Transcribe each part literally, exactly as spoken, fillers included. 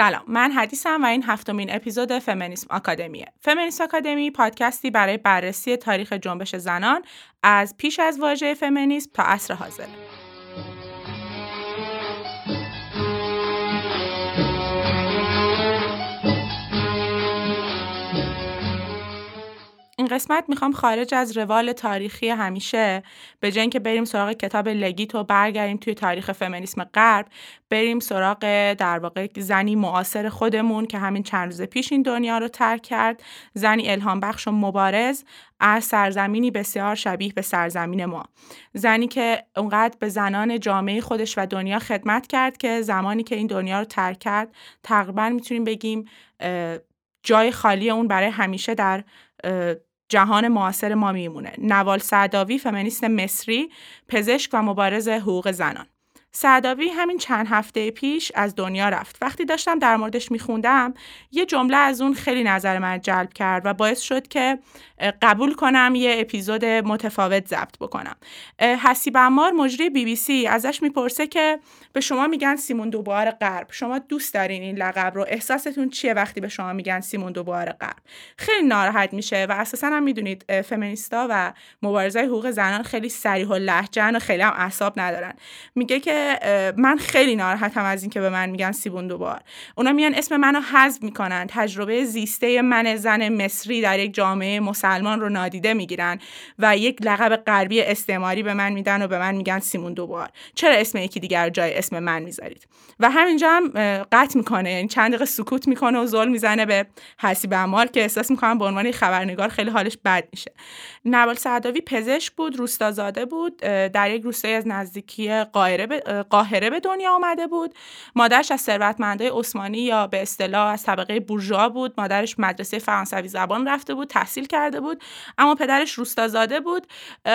سلام، من حدیثم و این هفتمین اپیزود فمینیسم آکادمیه. فمینیسم آکادمی پادکستی برای بررسی تاریخ جنبش زنان از پیش از واژه فمینیسم تا عصر حاضر. این قسمت میخوام خارج از روال تاریخی همیشه، به جای اینکه بریم سراغ کتاب لگیت و برگردیم توی تاریخ فمینیسم غرب، بریم سراغ در واقع زنی معاصر خودمون که همین چند روز پیش این دنیا رو ترک کرد، زنی الهام بخش و مبارز از سرزمینی بسیار شبیه به سرزمین ما، زنی که اونقدر به زنان جامعه خودش و دنیا خدمت کرد که زمانی که این دنیا رو ترک کرد تقریبا میتونیم بگیم جای خالی اون برای همیشه در جهان معاصر ما میمونه. نوال سعداوی، فمینیست مصری، پزشک و مبارز حقوق زنان. سعداوی همین چند هفته پیش از دنیا رفت. وقتی داشتم در موردش میخوندم یه جمله از اون خیلی نظر من جلب کرد و باعث شد که قبول کنم یه اپیزود متفاوت ضبط بکنم. حسیب انمار مجری بی بی سی ازش میپرسه که به شما میگن سیمون دو بووار غرب، شما دوست دارین این لقب رو؟ احساستون چیه وقتی به شما میگن سیمون دو بووار غرب؟ خیلی ناراحت میشه و اساسا هم میدونید فمینیستا و مبارزای حقوق زنان خیلی صریح اللهجن و خیلی هم اعصاب ندارن. میگه که من خیلی ناراحتم از این که به من میگن سیمون دو بووار. اونا میان اسم منو حذف میکنن، تجربه زیسته من زن مصری در یک جامعه مسلمان رو نادیده میگیرن و یک لقب غربی استعماری به من میدن و به من میگن سیمون دو بووار. چرا اسم یکی دیگر جای اسم من میذارید؟ و همینجا هم قطع میکنه، یعنی چند دقیقه سکوت میکنه و ظلم میزنه به حسیب انمار که احساس میکنم به عنوان خبرنگار خیلی حالش بد میشه. نوال سعداوی پزشک بود، روستازاده بود، در یک روستایی از نزدیکی قاهره قاهره به دنیا آمده بود. مادرش از ثروتمندای عثمانی یا به اصطلاح از طبقه بورژوا بود. مادرش مدرسه فرانسوی زبان رفته بود، تحصیل کرده بود، اما پدرش روستازاده بود.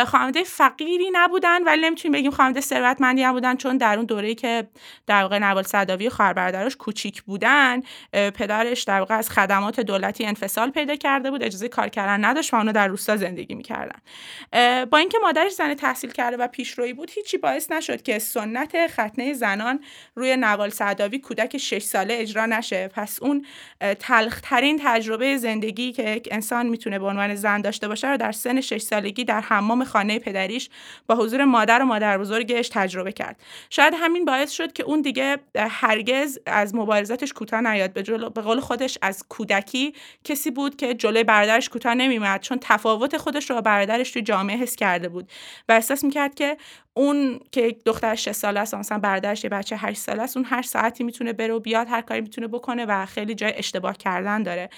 خانواده فقیری نبودن ولی نمیتونیم بگیم خانواده ثروتمندی هم بودن، چون در اون دوره‌ای که در واقع نوال سعداوی و خواهر برادرش کوچیک بودن، پدرش در واقع از خدمات دولتی انفصال پیدا کرده بود، اجازه کار کردن نداشت و اونا در روستا زندگی می‌کردن. با اینکه مادرش زن تحصیل کرده و پیشرویی بود، هیچی باعث نشد که سنت ختنه زنان روی نوال سعداوی کودک شش ساله اجرا نشه. پس اون تلخترین تجربه زندگی که یک انسان میتونه به عنوان زن داشته باشه رو در سن شش سالگی در حمام خانه پدریش با حضور مادر و مادر بزرگش تجربه کرد. شاید همین باعث شد که اون دیگه هرگز از مبارزاتش کوتاه نیاد. به, به قول خودش از کودکی کسی بود که جلوی برادرش کوتاه نمیومد، چون تفاوت خودش رو با برادرش توی جامعه حس کرده بود و احساس میکرد که اون که دختر شش ساله است، مثلا برادرش یه بچه هشت ساله است، اون هر ساعتی میتونه بره و بیاد، هر کاری میتونه بکنه و خیلی جای اشتباه کردن داره.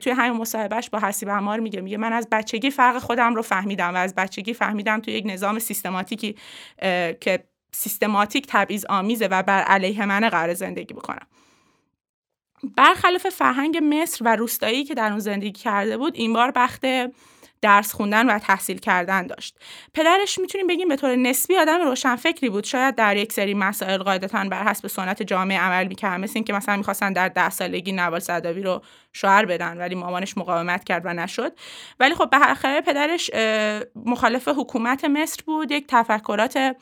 توی همین مصاحبهش با حسیب انمار میگه میگه من از بچگی فرق خودم رو فهمیدم و از بچگی فهمیدم توی یک نظام سیستماتیکی که سیستماتیک تبعیض آمیزه و بر علیه من قرار زندگی بکنم. برخلاف فرهنگ مصر و روستایی که در اون زندگی کرده بود، این بار بخت درس خوندن و تحصیل کردن داشت. پدرش میتونیم بگیم به طور نسبی آدم روشنفکری بود. شاید در یک سری مسائل قاعدتاً بر حسب سنت جامعه عمل میکرد، مثل اینکه مثلا میخواستن در ده سالگی نوال سعداوی رو شوهر بدن ولی مامانش مقاومت کرد و نشد. ولی خب بالاخره پدرش مخالف حکومت مصر بود، یک تفکرات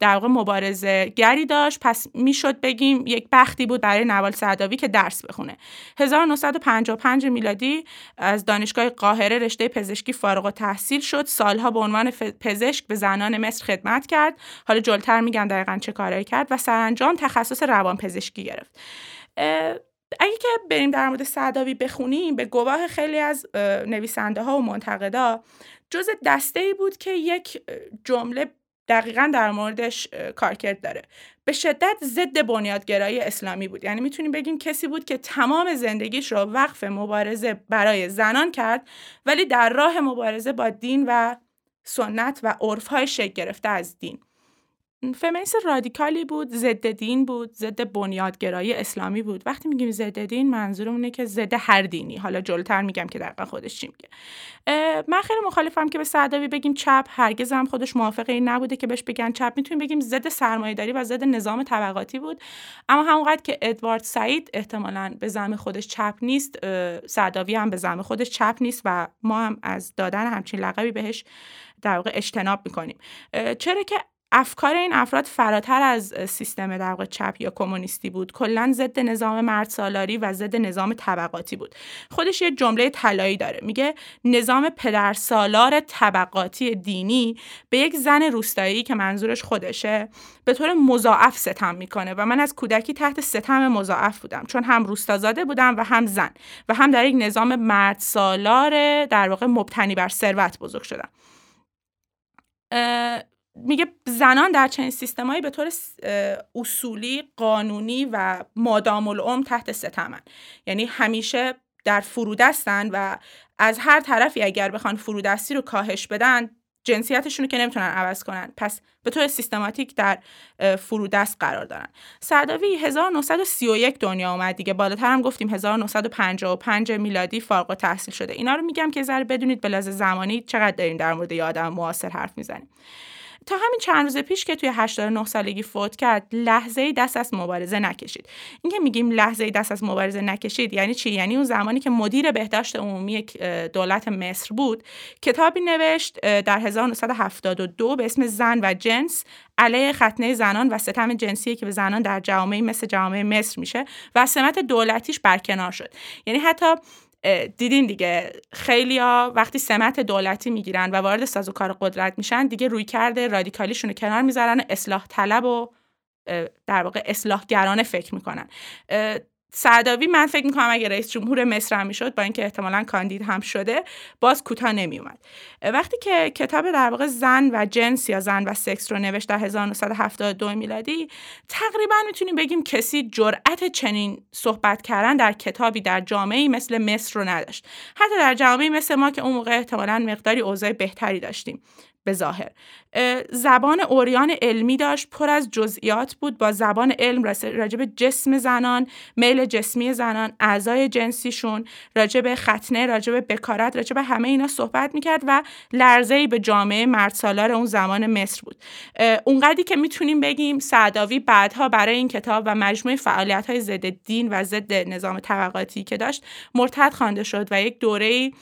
در واقع مبارزه گری داشت. پس میشد بگیم یک بختی بود برای نوال سعداوی که درس بخونه. هزار و نهصد و پنجاه و پنج میلادی از دانشگاه قاهره رشته پزشکی فارغ التحصیل شد. سالها به عنوان پزشک به زنان مصر خدمت کرد. حالا جلوتر میگم دقیقاً چه کارایی کرد و سرانجام تخصص روانپزشکی گرفت. اگه که بریم در مورد سعداوی بخونیم، به گواه خیلی از نویسنده ها و منتقدا جزء دسته‌ای بود که یک جمله دقیقاً در موردش کارکرد داره. به شدت ضد بنیادگرایی اسلامی بود. یعنی میتونیم بگیم کسی بود که تمام زندگیش رو وقف مبارزه برای زنان کرد، ولی در راه مبارزه با دین و سنت و عرف‌های شکل گرفته از دین. فمینیست رادیکالی بود، ضد دین بود، ضد بنیادگرایی اسلامی بود. وقتی میگیم ضد دین منظورم اینه که ضد هر دینی. حالا جلوتر میگم که دقیقا خودش چی میگه. من خیلی مخالفم که به سعداوی بگیم چپ، هرگز هم خودش موافق این نبوده که بهش بگن چپ. میتونیم بگیم ضد سرمایه‌داری و ضد نظام طبقاتی بود. اما همونقدر که ادوارد سعید احتمالاً به زعم خودش چپ نیست، سعداوی هم به زعم خودش چپ نیست و ما هم از دادن همچین لقبی بهش در واقع اجتناب میکنیم. چرا که افکار این افراد فراتر از سیستم در واقع چپ یا کمونیستی بود، کلا ضد نظام مردسالاری و ضد نظام طبقاتی بود. خودش یه جمله طلایی داره، میگه نظام پدرسالار طبقاتی دینی به یک زن روستایی که منظورش خودشه به طور مضاعف ستم میکنه و من از کودکی تحت ستم مضاعف بودم، چون هم روستازاده بودم و هم زن و هم در یک نظام مردسالار در واقع مبتنی بر ثروت بزرگ شدم. میگه زنان در چنین سیستمایی به طور اصولی قانونی و مادام العمر تحت ستمن، یعنی همیشه در فرودستن و از هر طرفی اگر بخوان فرودستی رو کاهش بدن جنسیتشون رو که نمیتونن عوض کنن، پس به طور سیستماتیک در فرودست قرار دارن. سعداوی هزار و نهصد و سی و یک دنیا اومد دیگه، بالاتر هم گفتیم هزار و نهصد و پنجاه و پنج میلادی فارغ التحصیل شده. اینا رو میگم که ذره بدونید بلاز زمانی چقدر داریم در مورد یه آدم معاصر حرف میزنیم. تا همین چند روز پیش که توی هشتاد و نه سالگی فوت کرد، لحظه‌ای دست از مبارزه نکشید. این که میگیم لحظه‌ای دست از مبارزه نکشید یعنی چی؟ یعنی اون زمانی که مدیر بهداشت عمومی دولت مصر بود، کتابی نوشت در هزار و نهصد و هفتاد و دو به اسم زن و جنس علیه ختنه زنان و ستم جنسی که به زنان در جامعه مثل جامعه مصر میشه و سمت دولتیش برکنار شد. یعنی حتی دیدین دیگه خیلیا وقتی سمت دولتی میگیرن و وارد سازوکار قدرت میشن دیگه رویکرد رادیکالیشون رو کنار میذارن و اصلاح طلب و در واقع اصلاحگرانه فکر میکنن. سعداوی من فکر میکنم اگه رئیس جمهور مصر هم میشد، با اینکه احتمالاً کاندید هم شده، باز کوتاه نمیومد. وقتی که کتاب در واقع زن و جنس یا زن و سکس رو نوشت در هزار و نهصد و هفتاد و دو میلادی، تقریبا میتونیم بگیم کسی جرأت چنین صحبت کردن در کتابی در جامعه‌ای مثل مصر رو نداشت، حتی در جامعه‌ای مثل ما که اون موقع احتمالاً مقداری اوضاع بهتری داشتیم به ظاهر. زبان عریان علمی داشت، پر از جزئیات بود، با زبان علم راجب جسم زنان، میل جسمی زنان، اعضای جنسیشون، راجب ختنه، راجب بکارت، راجب همه اینا صحبت میکرد و لرزه‌ای به جامعه مردسالار اون زمان مصر بود. اونقدری که میتونیم بگیم سعداوی بعدها برای این کتاب و مجموعه فعالیت‌های ضد دین و ضد نظام طبقاتی که داشت مرتد خوانده شد و یک دوره‌ای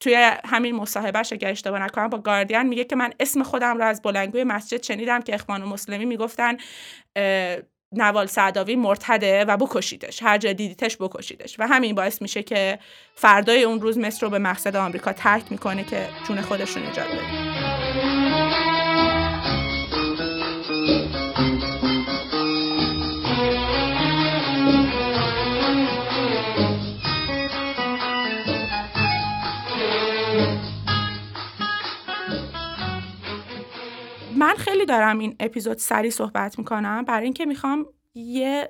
توی همین مصاحبهش اگر اشتباه نکنم با گاردین میگه که من اسم خودم رو از بلندگوی مسجد شنیدم که اخوان المسلمین میگفتن نوال سعداوی مرتده و بکشیدش، هر جا دیدیتش بکشیدش، و همین باعث میشه که فردای اون روز مصر رو به مقصد آمریکا ترک میکنه که جون خودش رو نجات بده. من خیلی دارم این اپیزود سری صحبت میکنم برای اینکه میخوام یه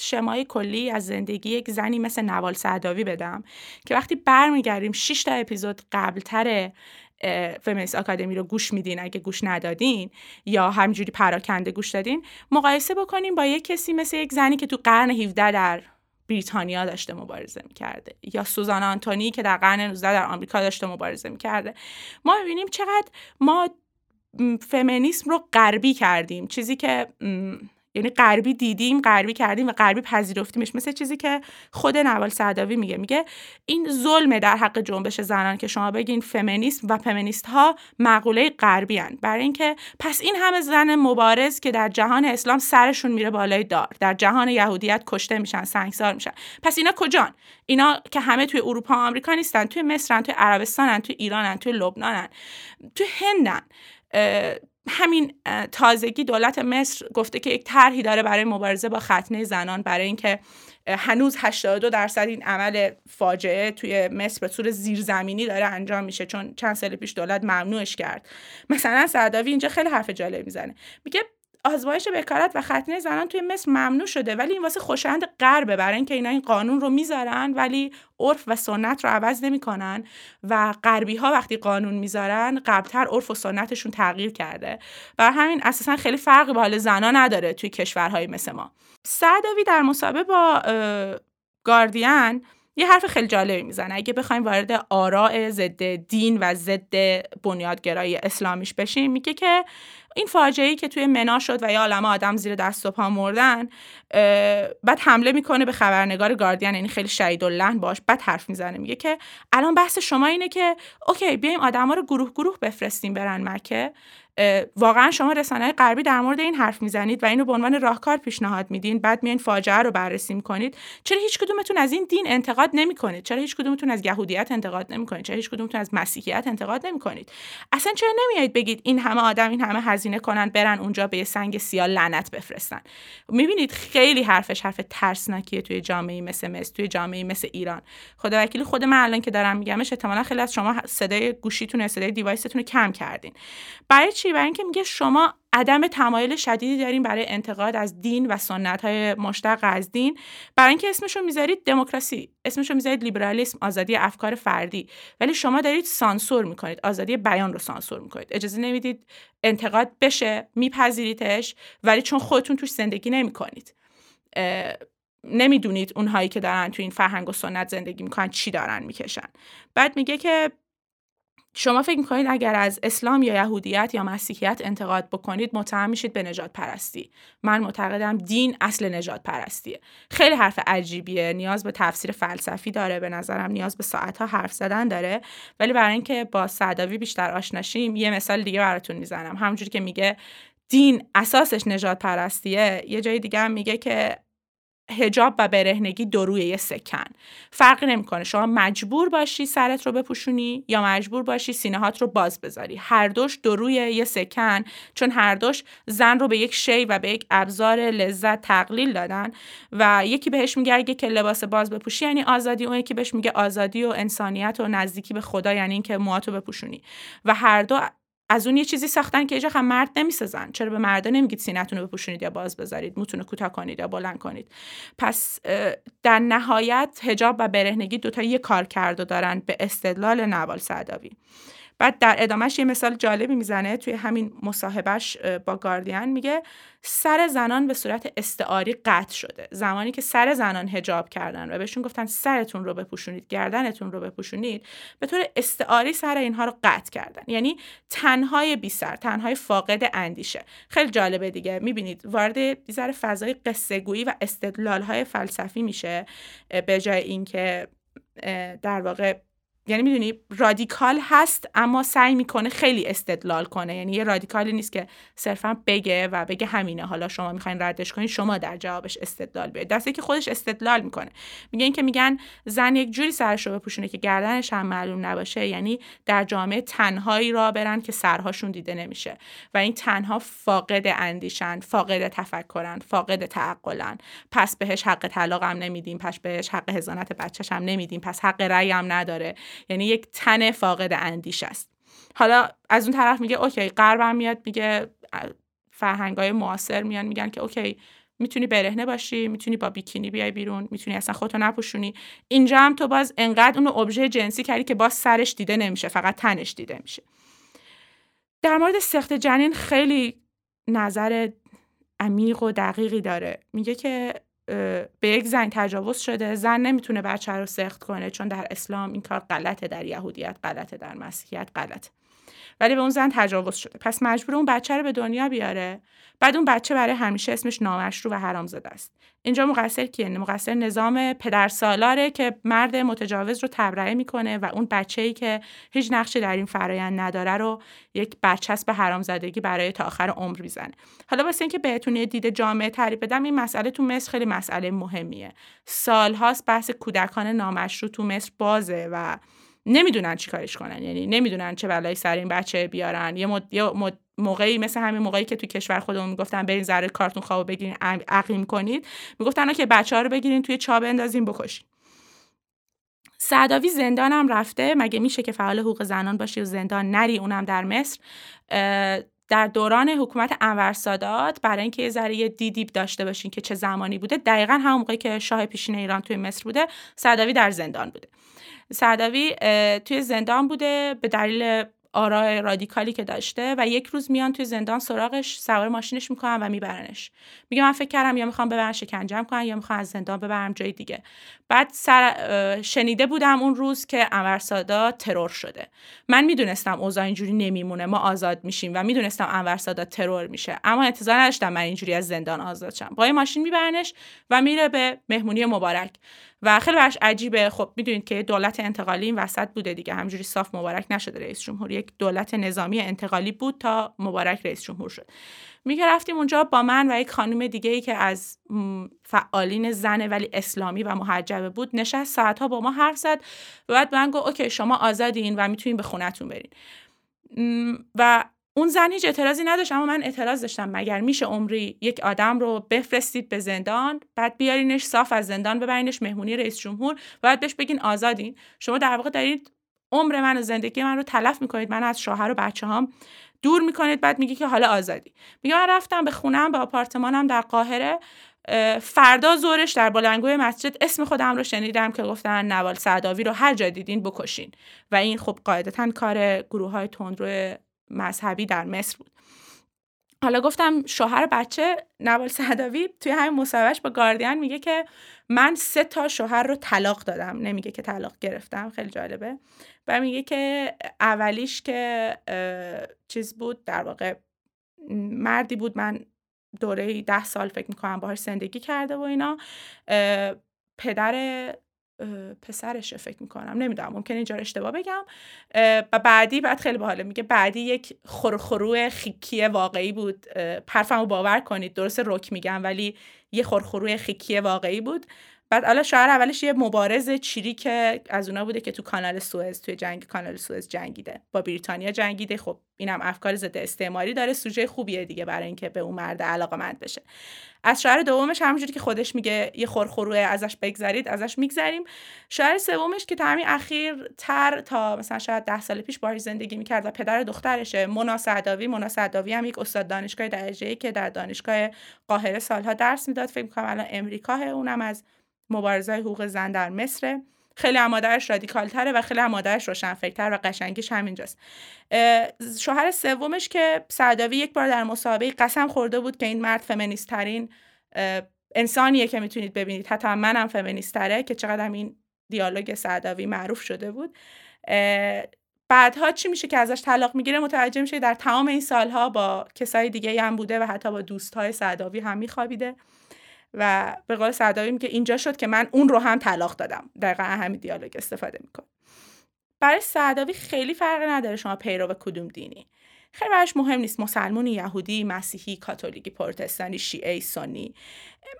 شمای کلی از زندگی یک زنی مثل نوال سعداوی بدم که وقتی برمیگردیم شش تا اپیزود قبلتر فمینیسم آکادمی رو گوش میدین، اگه گوش ندادین یا همینجوری پراکنده گوش دادین، مقایسه بکنیم با یک کسی مثل یک زنی که تو قرن هفدهم در بریتانیا داشته مبارزه میکرده یا سوزان آنتونی که در قرن نوزدهم در آمریکا داشته مبارزه میکرده. ما میبینیم چقدر ما فمینیسم رو غربی کردیم، چیزی که یعنی غربی دیدیم، غربی کردیم و غربی پذیرفتیمش، مثل چیزی که خود نوال سعداوی میگه، میگه این ظلم در حق جنبش زنان که شما بگین فمینیسم و فمینیست ها مقوله غربی ان، برای اینکه پس این همه زن مبارز که در جهان اسلام سرشون میره بالای دار، در جهان یهودیت کشته میشن، سنگسار میشن، پس اینا کجان؟ اینا که همه توی اروپا و آمریکا نیستن، توی مصرن، توی عربستانن، توی ایرانن، توی لبنانن، توی هندن. همین تازگی دولت مصر گفته که یک طرحی داره برای مبارزه با ختنه زنان، برای اینکه هنوز هشتاد و دو درصد این عمل فاجعه توی مصر به صورت زیرزمینی داره انجام میشه، چون چند سال پیش دولت ممنوعش کرد. مثلا سعداوی اینجا خیلی حرف جالب میزنه، میگه آزمایش بکارت و ختنه زنان توی مصر ممنوع شده، ولی این واسه خوشایند غربه، برای اینکه اینا این قانون رو میذارن ولی عرف و سنت رو عوض نمیکنن و غربی ها وقتی قانون میذارن قبلتر عرف و سنتشون تغییر کرده. برای همین اساسا خیلی فرقی با حال زنا نداره توی کشورهای مثل ما. سعداوی در مصاحبه با گاردین یه حرف خیلی جالبی میزنه، اگه بخوایم وارد آراء ضد دین و ضد بنیادگرایی اسلامیش بشیم، میگه که این فاجعه‌ای که توی منا شد و یه عالمه آدم زیر دست و پا مردن، بعد حمله میکنه به خبرنگار گاردین، یعنی خیلی شدید اللحن باش بعد حرف میزنه، میگه که الان بحث شما اینه که اوکی بیایم آدما رو گروه گروه بفرستیم برن مکه، واقعا شما رسانه‌های غربی در مورد این حرف میزنید و اینو به عنوان راهکار پیشنهاد میدین، بعد میاین فاجعه رو بررسی میکنید. چرا هیچ کدومتون از این دین انتقاد نمیکنید؟ چرا هیچ کدومتون از یهودیت انتقاد نمیکنید؟ چرا هیچ کدومتون از مسیحیت انتقاد نمیکنید؟ اصلا چرا نمیایید بگید این همه آدم این همه هزینه کنن برن اونجا به سنگ سیاه لعنت بفرستن؟ میبینید خیلی حرفش حرف ترسناکیه توی جامعه مثل مصر، توی جامعه مثل ایران. خداوکیلی خود من الان که دارم میگمش احتمالاً خیلی از شما صدای گوشیتون، صدای دیوایستون رو کم کردین. برای چی؟ برای اینکه میگه شما عدم تمایل شدیدی دارین برای انتقاد از دین و سنت‌های مشتق از دین، برای اینکه اسمشو میذارید دموکراسی، اسمشو میذارید لیبرالیسم، آزادی افکار فردی، ولی شما دارید سانسور میکنید، آزادی بیان رو سانسور میکنید. اجازه نمیدید انتقاد بشه، میپذیریدش، ولی چون خودتون توش زندگی نمیکنید، نمیدونید اونهایی که دارن تو این فرهنگ و سنت زندگی میکنن چی دارن میکشن. بعد میگه که شما فکر میکنید اگر از اسلام یا یهودیت یا مسیحیت انتقاد بکنید متهم میشید به نجات پرستی. من معتقدم دین اصل نجات پرستیه. خیلی حرف عجیبیه، نیاز به تفسیر فلسفی داره، به نظرم نیاز به ساعتها حرف زدن داره، ولی برای اینکه با سعداوی بیشتر آشنا شیم یه مثال دیگه براتون میزنم. همونجوری که میگه دین اساسش نجات پرستیه، یه جای دیگه هم میگه که حجاب و برهنگی دو روی یه سکن، فرقی نمیکنه شما مجبور باشی سرت رو بپوشونی یا مجبور باشی سینه‌هات رو باز بذاری، هر دوش دو روی یه سکن، چون هر دوش زن رو به یک شی و به یک ابزار لذت تقلیل دادن و یکی بهش میگه اگه که لباس باز بپوشی یعنی آزادی، اون یکی بهش میگه آزادی و انسانیت و نزدیکی به خدا، یعنی اینکه موهاتو بپوشونی. و هر دو از اون یه چیزی ساختن که اجاخ هم مرد نمیسازن. چرا به مردا نمیگید سینه‌تون رو بپوشونید یا باز بذارید، موتون رو کوتاه کنید یا بلند کنید؟ پس در نهایت حجاب و برهنگی دوتا یه کار کردو دارن به استدلال نوال سعداوی. بعد در ادامهش یه مثال جالبی میزنه توی همین مصاحبهش با گاردین، میگه سر زنان به صورت استعاری قطع شده. زمانی که سر زنان حجاب کردن و بهشون گفتن سرتون رو بپوشونید، گردنتون رو بپوشونید، به طور استعاری سر اینها رو قطع کردن، یعنی تنهای بی سر، تنهای فاقد اندیشه. خیلی جالبه دیگه، میبینید وارد بیزار فضای قصه گویی و استدلال‌های فلسفی میشه به جای اینکه در واقع، یعنی میدونی رادیکال هست اما سعی میکنه خیلی استدلال کنه، یعنی یه رادیکالی نیست که صرفا بگه و بگه همینه، حالا شما میخواین ردش کنین، شما در جوابش استدلال بیارید، دسته که خودش استدلال میکنه. میگه این که میگن زن یک جوری سرش رو بپوشونه که گردنش هم معلوم نباشه، یعنی در جامعه تنهایی را برن که سرهاشون دیده نمیشه و این تنها فاقد اندیشن، فاقد تفکرن، فاقد تعقلن، پس بهش حق طلاق هم نمیدیم، پس بهش حق حضانت بچه‌ش هم نمیدیم، پس حق رأی هم نداره، یعنی یک تن فاقد اندیشه است. حالا از اون طرف میگه اوکی، غرب هم میاد میگه، فرهنگای معاصر میان میگن که اوکی میتونی برهنه باشی، میتونی با بیکینی بیای بیرون، میتونی اصلا خودتو نپوشونی. اینجا هم تو باز انقدر اونو ابژه جنسی کردی که باز سرش دیده نمیشه، فقط تنش دیده میشه. در مورد سخت جنین خیلی نظر عمیق و دقیقی داره. میگه که به یک زن تجاوز شده، زن نمیتونه بچه رو سخت کنه چون در اسلام این کار غلطه، در یهودیت غلطه، در مسیحیت غلطه، ولی به اون زن تجاوز شده، پس مجبور اون بچه رو به دنیا بیاره، بعد اون بچه برای همیشه اسمش نامشروع و حرامزاده است. اینجا مقصر کیه؟ مقصر نظام پدرسالاره که مرد متجاوز رو تبرئه میکنه و اون بچه‌ای که هیچ نقشی در این فرآیند نداره رو یک برچسب حرامزادگی برای تا آخر عمر میزنه. حالا واسه اینکه بهتون یه دید جامعه تعریف بدم، این مسئله تو مصر خیلی مسئله مهمیه. سال‌هاست بحث کودکان نامشروع تو مصر بازه و نمیدونن چی کارش کنن، یعنی نمیدونن چه بلایی سر این بچه بیارن. یه, مد... یه مد... موقعی مثل همین موقعی که تو کشور خودمون میگفتن برین ذره کارتون خوابو بگیرین عقیم کنید، میگفتن ها که بچه‌ها رو بگیرین توی چاه بندازین بکشین. سعداوی زندان هم رفته، مگه میشه که فعال حقوق زنان باشی و زندان نری؟ اونم در مصر در دوران حکومت انور سادات. برای اینکه یه ذره دیدی داشته باشین که چه زمانی بوده، دقیقاً همون موقعی که شاه پیشین ایران توی مصر بوده، سعداوی در زندان بوده. سعداوی توی زندان بوده به دلیل آراء رادیکالی که داشته و یک روز میان توی زندان سراغش، سوار ماشینش میکنن و میبرنش. میگه من فکر کردم یا میخوام ببرن شکنجه‌ام کنن یا میخوام از زندان ببرم جای دیگه. بعد سر شنیده بودم اون روز که انور سادات ترور شده. من میدونستم اوضاع اینجوری نمیمونه، ما آزاد میشیم و میدونستم انور سادات ترور میشه، اما انتظار نداشتم من اینجوری از زندان آزاد شم. با ماشین میبرنش و میره به مهمونی مبارک و خیلی براش عجیبه. خب میدونید که دولت انتقالی این وسط بوده دیگه، همجوری صاف مبارک نشده رئیس جمهور، یک دولت نظامی انتقالی بود تا مبارک رئیس جمهور شد. میگه رفتیم اونجا با من و یک خانم دیگه ای که از فعالین زنه ولی اسلامی و محجبه بود، نشست ساعت‌ها با ما حرف زد و بعد من گفت اوکی شما آزادین و میتونین به خونتون برین. و اون زن هیچ اعتراضی نداشت، اما من اعتراض داشتم. مگر میشه عمری یک آدم رو بفرستید به زندان، بعد بیارینش صاف از زندان ببرینش مهمونی رئیس جمهور و بعد بهش بگین آزادین؟ شما در واقع دارید عمر من و زندگی من رو تلف میکنید، من از شوهر و بچه‌هام دور میکنید، بعد میگی که حالا آزادی. میگم من رفتم به خونم، به آپارتمانم در قاهره. فردا ظهرش در بلندگوی مسجد اسم خودم رو شنیدم که گفتن نوال سعداوی رو هر جا دیدین بکشین، و این خب قاعدتاً کار گروه‌های تندرو مذهبی در مصر بود. حالا گفتم شوهر بچه نوال سعداوی توی همین مصاحبهش با گاردین میگه که من سه تا شوهر رو طلاق دادم، نمیگه که طلاق گرفتم، خیلی جالبه. و میگه که اولیش که چیز بود، در واقع مردی بود من دوره‌ای ده سال فکر میکنم باهاش زندگی کرده و اینا، پدر پسرشه فکر میکنم، نمیدونم ممکنه اینجا رو اشتباه بگم. و بعدی بعد خیلی باحاله، میگه بعدی یک خورخورو خیکی واقعی بود، حرفمو باور کنید درست رک میگم ولی یه خورخورو خیکی واقعی بود. بعد حالا شوهر اولش یه مبارز چیری که از اونا بوده که تو کانال سوئز، توی جنگ کانال سوئز جنگیده، با بریتانیا جنگیده. خب اینم افکار ضد استعماری داره، سوژه خوبیه دیگه برای اینکه به اون مرد علاقه‌مند بشه. از شوهر دومش همونجوری که خودش میگه یه خورخوروه، ازش بگذرید، ازش میگذریم. شوهر سومش که تا همین اخیرتر، تا مثلا شاید ده سال پیش باهاش زندگی میکرد و پدر دخترشه، مونا سعداوی. مونا سعداوی هم یک استاد دانشگاه درجه‌ای که در دانشگاه قاهره سالها درس میداد، فکر می‌کنم الان امریکاه، اونم از مبارزای حقوق زن در مصر. خیلی هم مادرش رادیکال‌تره و خیلی هم مادرش روشنفکرتر و قشنگیش همینجاست. شوهر سومش که سعداوی یک بار در مصاحبه قسم خورده بود که این مرد فمینیست‌ترین انسانیه که میتونید ببینید، حتی منم فمینیست‌تره، که چقدر این دیالوگ سعداوی معروف شده بود. بعدها چی میشه که ازش طلاق میگیره؟ متوجه میشه در تمام این سالها با کسای دیگه هم بوده و حتی با دوستای سعداوی هم میخوابیده. و به قول سعداوی که اینجا شد که من اون رو هم طلاق دادم. دقیقا همین دیالوگ استفاده میکنه. برای سعداوی خیلی فرق نداره شما پیرو کدوم دینی، خیلی براش مهم نیست، مسلمونی، یهودی، مسیحی، کاتولیکی، پروتستانی، شیعه، سنی.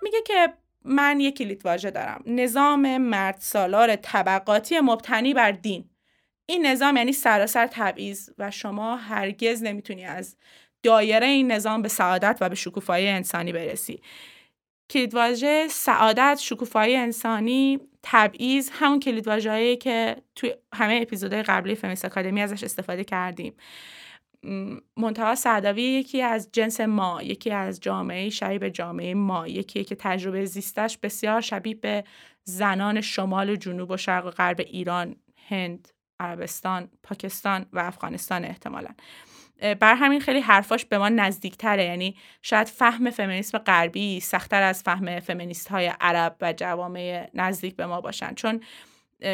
میگه که من یک کلید واژه دارم، نظام مرد سالار طبقاتی مبتنی بر دین. این نظام یعنی سراسر تبعیض و شما هرگز نمیتونی از دایره این نظام به سعادت و به شکوفایی انسانی برسی. کلیدواژه سعادت، شکوفایی انسانی، تبعیض، همون کلیدواژه‌ای که توی همه اپیزودهای قبلی فمینیسم آکادمی ازش استفاده کردیم. منتها سعداوی یکی از جنس ما، یکی از جامعه شبیه به جامعه ما، یکی که تجربه زیستش بسیار شبیه به زنان شمال و جنوب و شرق و غرب ایران، هند، عربستان، پاکستان و افغانستان احتمالاً. بر همین خیلی حرفاش به ما نزدیکتره. یعنی شاید فهم فمینیسم غربی سخت‌تر از فهم فمینیست‌های عرب و جوامع نزدیک به ما باشن، چون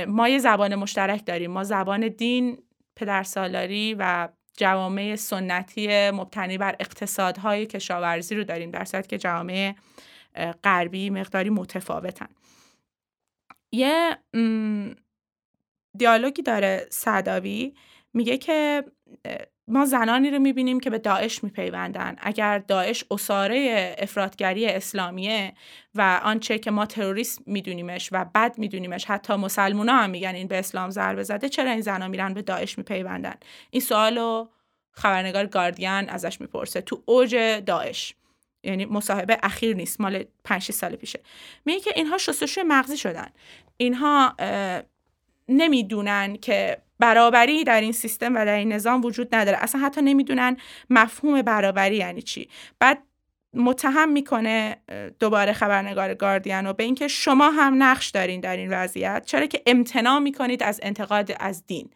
ما یه زبان مشترک داریم، ما زبان دین، پدرسالاری و جوامع سنتی مبتنی بر اقتصادهای کشاورزی رو داریم، در صورتی که جوامع غربی مقداری متفاوتن. یه دیالوگی داره سعداوی، میگه که ما زنانی رو میبینیم که به داعش میپیوندن. اگر داعش اساره افراطگری اسلامیه و آنچه که ما تروریسم میدونیمش و بد میدونیمش، حتی مسلمونا هم میگن این به اسلام ضربه زده، چرا این زنا میرن به داعش میپیوندن؟ این سوالو خبرنگار گاردین ازش میپرسه تو اوج داعش، یعنی مصاحبه اخیر نیست، مال پنج سال پیشه. میگه که اینها شستشوی مغزی شدن، اینها نمیدونن که برابری در این سیستم و در این نظام وجود نداره، اصلا حتی نمیدونن مفهوم برابری یعنی چی. بعد متهم میکنه دوباره خبرنگار گاردین به اینکه شما هم نقش دارین در این وضعیت، چرا که امتناع میکنید از انتقاد از دین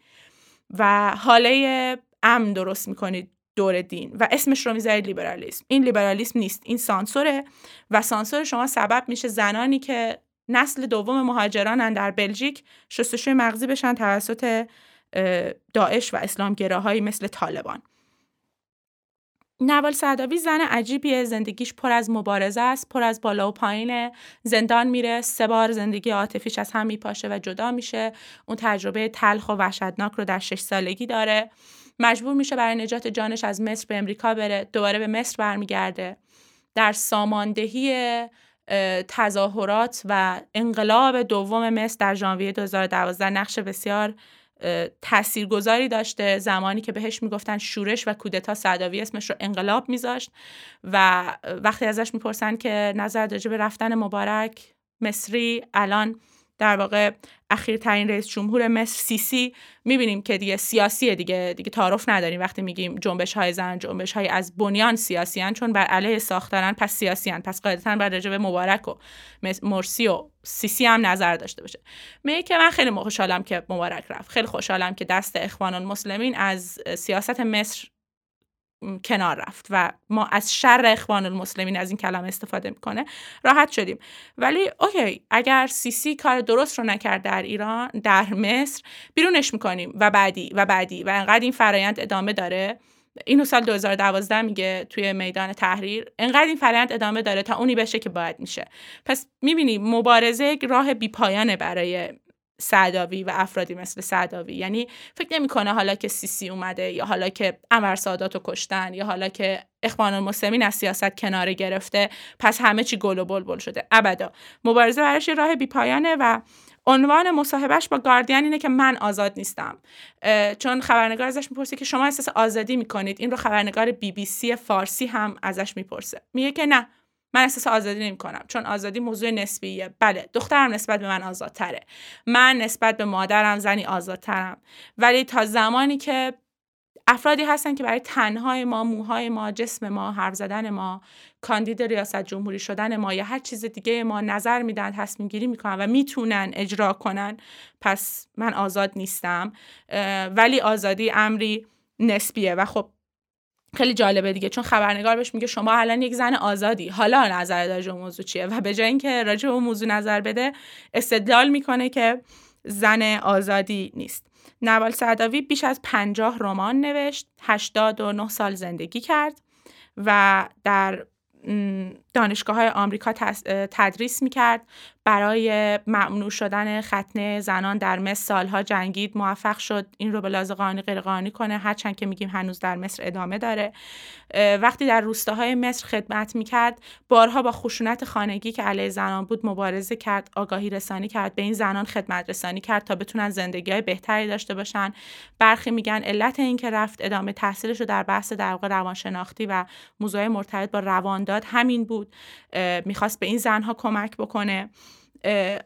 و حاله امن درست میکنید دور دین و اسمش رو میذارید لیبرالیسم. این لیبرالیسم نیست، این سانسوره و سانسور شما سبب میشه زنانی که نسل دوم مهاجرانن در بلژیک شستشوی مغزی بشن توسط داعش و اسلامگراهایی مثل طالبان. نوال سعداوی زن عجیبیه، زندگیش پر از مبارزه است، پر از بالا و پایینه، زندان میره، سه بار زندگی عاطفیش از هم میپاشه و جدا میشه، اون تجربه تلخ و وحشتناک رو در شش سالگی داره، مجبور میشه برای نجات جانش از مصر به امریکا بره، دوباره به مصر برمیگرده، در ساماندهی تظاهرات و انقلاب دوم مصر در ژانویه دو هزار و دوازده نقش بسیار تاثیرگذاری داشته. زمانی که بهش میگفتن شورش و کودتا، سعداوی اسمش رو انقلاب میذاشت و وقتی ازش میپرسن که نظر راجع به رفتن مبارک مصری، الان در واقع اخیرترین رئیس جمهور مصر سیسی، میبینیم که دیگه سیاسیه، دیگه دیگه تعارف نداریم وقتی میگیم جنبش های زن، جنبش های از بنیان سیاسیان، چون بر علیه ساختارن پس سیاسیان، پس قاعدتاً بر راجع به مبارک و مرسی و سیسی هم نظر داشته باشه. میگه که من خیلی خوشحالم که مبارک رفت، خیلی خوشحالم که دست اخوان المسلمین از سیاست مصر کنار رفت و ما از شر اخوان المسلمین، از این کلمه استفاده میکنه، راحت شدیم. ولی اوکی، اگر سیسی کار درست رو نکرد در ایران، در مصر، بیرونش میکنیم و بعدی و بعدی و انقدر این فرایند ادامه داره. اینو سال دو هزار و دوازده میگه توی میدان تحریر، انقدر این فرایند ادامه داره تا اونی بشه که باید میشه. پس میبینی مبارزه یک راه بی‌پایانه برای سعداوی و افرادی مثل سعداوی. یعنی فکر نمی‌کنه حالا که سیسی اومده، یا حالا که انور ساداتو کشتن، یا حالا که اخوان المسلمین از سیاست کنار گرفته، پس همه چی گل و بلبل شده. ابدا. مبارزه براش راه بی‌پایانه و عنوان مصاحبهش با گاردین اینه که من آزاد نیستم. چون خبرنگار ازش میپرسه که شما احساس آزادی می‌کنید؟ این رو خبرنگار بی بی سی فارسی هم ازش میپرسه. میگه که نه، من احساس آزادی نمی کنم، چون آزادی موضوع نسبیه. بله، دخترم نسبت به من آزادتره، من نسبت به مادرم زنی آزادترم، ولی تا زمانی که افرادی هستن که برای تنهای ما، موهای ما، جسم ما، حرف زدن ما، کاندید ریاست جمهوری شدن ما یا هر چیز دیگه ما نظر میدن، تصمیم گیری میکنن و میتونن اجرا کنن، پس من آزاد نیستم. ولی آزادی امری نسبیه و خب خیلی جالبه دیگه، چون خبرنگار بهش میگه شما الان یک زن آزادی، حالا نظر در جو موضوع چیه؟ و به جای اینکه راجع به موضوع نظر بده، استدلال میکنه که زن آزادی نیست. نوال سعداوی بیش از پنجاه رمان نوشت، هشتاد و نه سال زندگی کرد و در دانشگاه‌های آمریکا تدریس می‌کرد. برای ممنوع شدن ختنه زنان در مصر سالها جنگید، موفق شد این رو به لحاظ قانونی غیر قانونی کنه، هرچند که میگیم هنوز در مصر ادامه داره. وقتی در روستاهای مصر خدمت می‌کرد، بارها با خشونت خانگی که علیه زنان بود مبارزه کرد، آگاهی رسانی کرد، به این زنان خدمت رسانی کرد تا بتونن زندگی‌های بهتری داشته باشن. برخی میگن علت این که رفت ادامه تحصیلش رو در بحث در واقع روانشناختی و موضوعات مرتبط با روان همین بود، میخواست به این زنها کمک بکنه.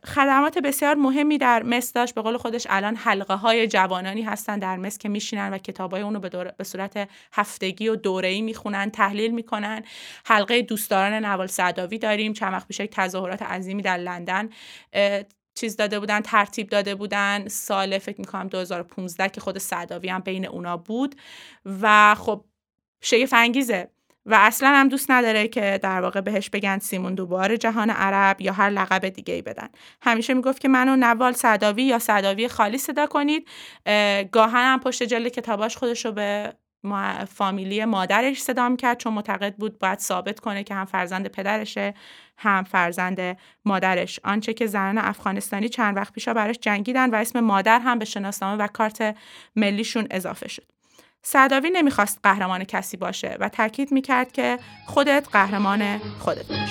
خدمات بسیار مهمی در مصر داشت، به قول خودش الان حلقه های جوانانی هستن در مصر که میشینن و کتابای اونو به, دور... به صورت هفتگی و دوره‌ای میخونن، تحلیل میکنن. حلقه دوستداران نوال سعداوی داریم، چند وقت پیش یک تظاهرات عظیمی در لندن چیز داده بودن، ترتیب داده بودن، سال فکر میکنم دو هزار و پانزده که خود سعداوی هم بین اونا بود و خب شگفت انگیزه و اصلا هم دوست نداره که در واقع بهش بگن سیمون دو بووار جهان عرب یا هر لقب دیگه ای بدن. همیشه میگفت که منو نوال سعداوی یا سعداوی خالی صدا کنید. گاهن هم پشت جلد کتاباش خودشو به فامیلی مادرش صدا میکرد، چون معتقد بود باید ثابت کنه که هم فرزند پدرشه هم فرزند مادرش. آنچه که زنان افغانستانی چند وقت پیشا براش جنگیدن و اسم مادر هم به شناسنامه و کارت ملیشون اضافه شد. سعداوی نمیخواست قهرمان کسی باشه و تاکید میکرد که خودت قهرمان خودت باش.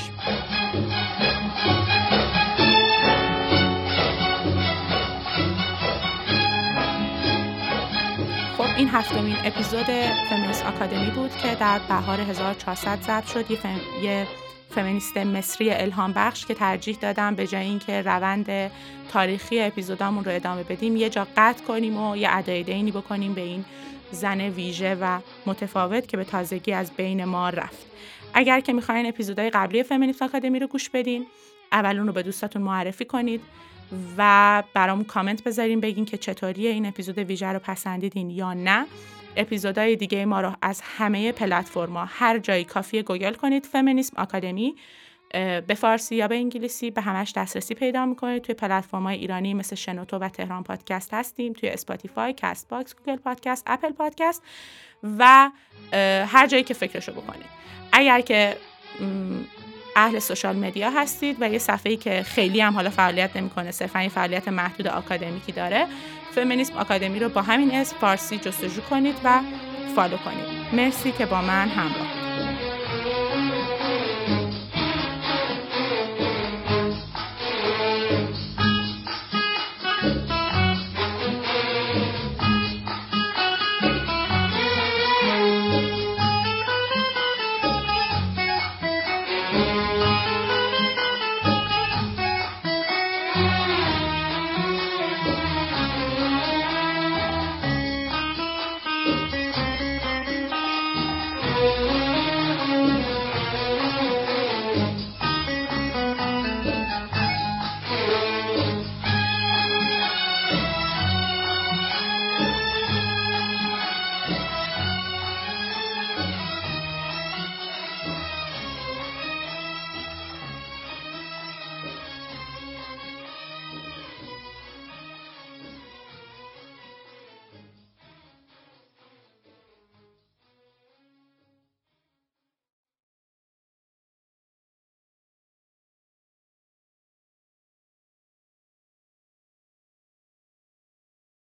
خب این هفتمین اپیزود فمینیسم آکادمی بود که در بهار هزار و چهارصد ضبط شد. یه, فم... یه فمینیست مصری الهام بخش که ترجیح دادم به جای اینکه روند تاریخی اپیزودامون رو ادامه بدیم، یه جا قطع کنیم و یه ادای دینی بکنیم به این زن ویژه و متفاوت که به تازگی از بین ما رفت. اگر که میخواین اپیزودهای قبلی فمینیسم آکادمی رو گوش بدین، اول اون رو به دوستاتون معرفی کنید و برام کامنت بذارین، بگین که چطوری این اپیزود ویژه رو پسندیدین یا نه. اپیزودهای دیگه ما رو از همه پلتفرما، هر جایی کافیه گوگل کنید فمینیسم آکادمی، به فارسی یا به انگلیسی به همش دسترسی پیدا میکنید. توی پلتفرم‌های ایرانی مثل شنوتو و تهران پادکست هستیم، توی اسپاتیفای، کست باکس، گوگل پادکست، اپل پادکست و هر جایی که فکرشو بکنید. اگر که اهل سوشال مدیا هستید و یه صفحه‌ای که خیلی هم حالا فعالیت نمی‌کنه، صرفاً یه فعالیت محدود آکادمیکی داره، فمینیسم آکادمی رو با همین اسم فارسی جستجو کنید و فالو کنید. مرسی که با من همراه